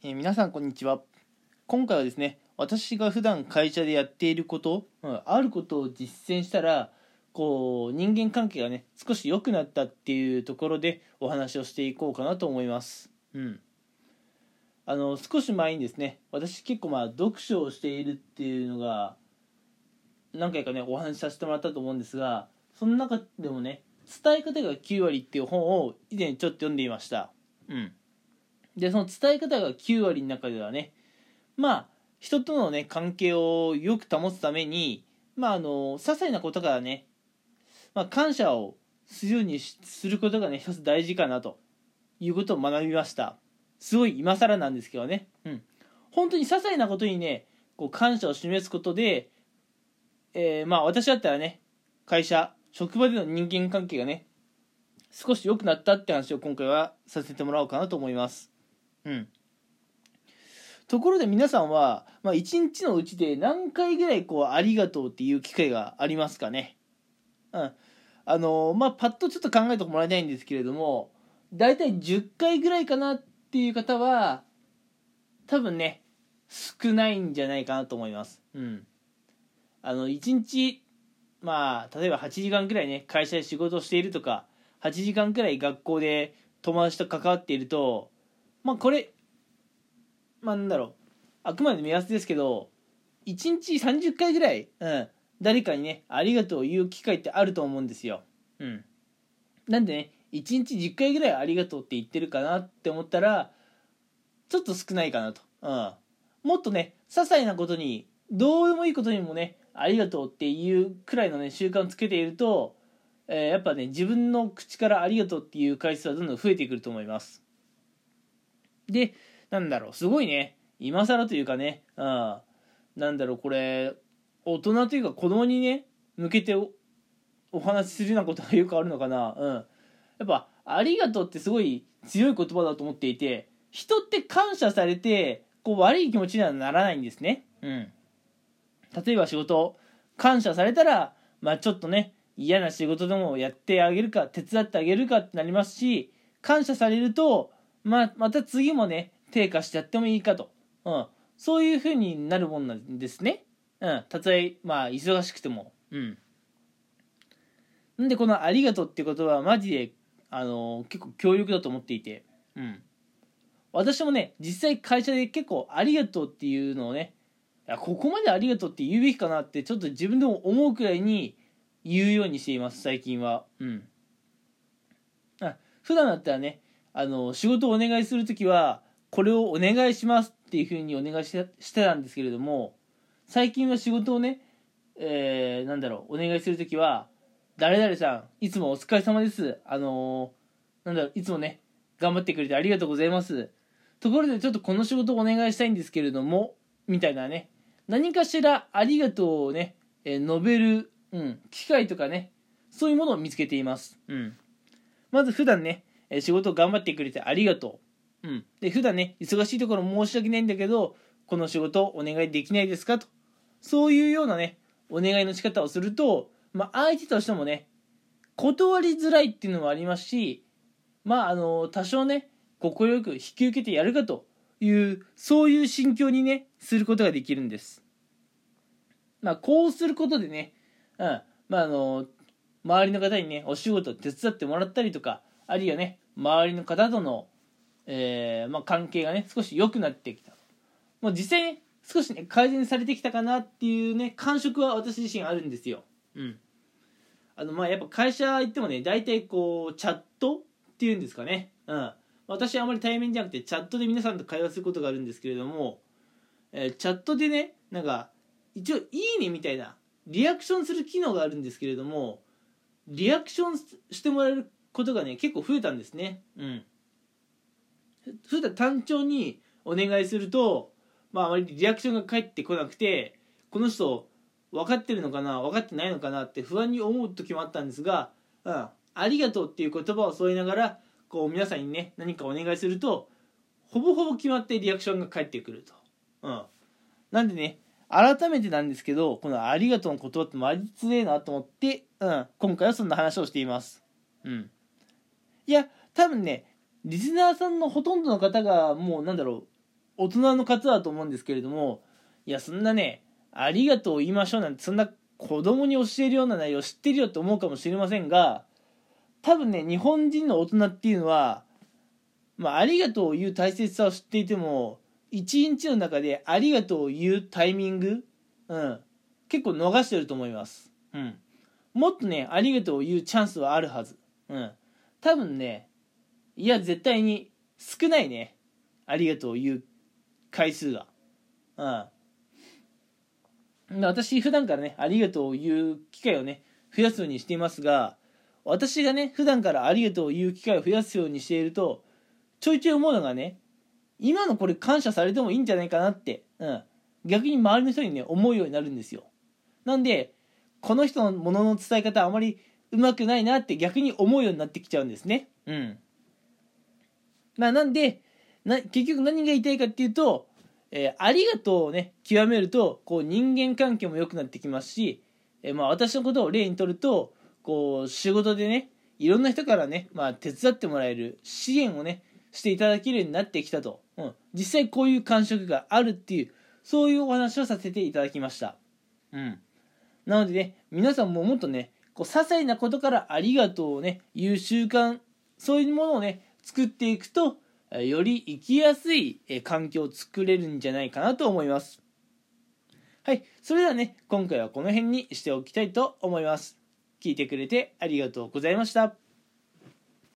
皆さんこんにちは。今回はですね、私が普段会社でやっていること、あることを実践したら人間関係がね少し良くなったっていうところでお話をしていこうかなと思います。少し前にですね、私結構読書をしているっていうのが何回かねお話しさせてもらったと思うんですが、その中でもね伝え方が9割っていう本を以前ちょっと読んでいました。でその伝え方が9割の中ではね、人とのね関係をよく保つために些細なことからね、感謝をするようにすることがね一つ大事かなということを学びました。すごい今更なんですけどね、本当に些細なことにね感謝を示すことで、私だったらね会社職場での人間関係がね少し良くなったって話を今回はさせてもらおうかなと思います。ところで皆さんは、1日のうちで何回ぐらいありがとうっていう機会がありますかね。パッとちょっと考えてもらいたいんですけれども、だいたい10回ぐらいかなっていう方は多分ね少ないんじゃないかなと思います。1日例えば8時間くらいね会社で仕事をしているとか、8時間くらい学校で友達と関わっていると、これあくまで目安ですけど1日30回ぐらい、誰かにねありがとうを言う機会ってあると思うんですよ。なんでね1日10回ぐらいありがとうって言ってるかなって思ったらちょっと少ないかなと、もっとね些細なことにどうでもいいことにもねありがとうっていうくらいのね習慣をつけていると、やっぱね自分の口からありがとうっていう回数はどんどん増えてくると思います。ですごいね今更というかね、これ大人というか子供にね向けて お話しするようなことがよくあるのかな。やっぱありがとうってすごい強い言葉だと思っていて、人って感謝されて悪い気持ちにはならないんですね。例えば仕事感謝されたら、ちょっとね嫌な仕事でもやってあげるか手伝ってあげるかってなりますし、感謝されると、また次もね低下してやってもいいかと、そういう風になるもんなんですね。たとえ忙しくても。なんでこのありがとうって言葉はマジで結構強力だと思っていて、私もね実際会社で結構ありがとうっていうのをね、ここまでありがとうって言うべきかなってちょっと自分でも思うくらいに言うようにしています最近は。普段だったらね仕事をお願いするときはこれをお願いしますっていうふうにお願いしてたんですけれども、最近は仕事をね、お願いするときは誰々さんいつもお疲れ様です、いつもね頑張ってくれてありがとうございます、ところでちょっとこの仕事をお願いしたいんですけれどもみたいなね、何かしらありがとうをね、述べる、機会とかねそういうものを見つけています。まず普段ね仕事を頑張ってくれてありがとう、で普段ね忙しいところ申し訳ないんだけどこの仕事お願いできないですかと、そういうようなねお願いの仕方をすると、相手としてもね断りづらいっていうのもありますし、多少ね快く引き受けてやるかというそういう心境にねすることができるんです。こうすることでね、周りの方にねお仕事手伝ってもらったりとか、あるいはね周りの方との、関係がね少し良くなってきた、実際ね少しね改善されてきたかなっていうね感触は私自身あるんですよ。やっぱ会社行ってもね大体チャットっていうんですかね、私はあまり対面じゃなくてチャットで皆さんと会話することがあるんですけれども、チャットでね一応いいねみたいなリアクションする機能があるんですけれども、リアクションしてもらえることがね結構増えたんですね。普段単調にお願いすると、あまりリアクションが返ってこなくて、この人分かってるのかな分かってないのかなって不安に思う時もあったんですが、ありがとうっていう言葉を添えながら皆さんにね何かお願いするとほぼほぼ決まってリアクションが返ってくると。なんでね改めてなんですけどこのありがとうの言葉ってマジ強えなと思って、今回はそんな話をしています。いや多分ねリスナーさんのほとんどの方がもう大人の方だと思うんですけれども、いやそんなね、ありがとうを言いましょうなんてそんな子供に教えるような内容知ってるよって思うかもしれませんが、多分ね、日本人の大人っていうのは、ありがとうを言う大切さを知っていても、一日の中でありがとうを言うタイミング、結構逃してると思います。もっとね、ありがとうを言うチャンスはあるはず。多分ね、いや絶対に少ないね、ありがとうを言う回数が。私普段からね、ありがとうを言う機会をね、増やすようにしていますが、私がね、普段からありがとうを言う機会を増やすようにしていると、ちょいちょい思うのがね、今のこれ感謝されてもいいんじゃないかなって、逆に周りの人にね、思うようになるんですよ。なんで、この人のものの伝え方あまりうまくないなって逆に思うようになってきちゃうんですね。なんで、結局何が言いたいかっていうと、ありがとうをね、極めると、こう人間関係も良くなってきますし、私のことを例にとると、こう仕事でね、いろんな人からね、手伝ってもらえる支援をね、していただけるようになってきたと、実際こういう感触があるっていう、そういうお話をさせていただきました。なのでね、皆さんももっとね、こう些細なことからありがとうをね、言う習慣、そういうものをね、作っていくと、より生きやすい環境を作れるんじゃないかなと思います。はい、それではね、今回はこの辺にしておきたいと思います。聞いてくれてありがとうございました。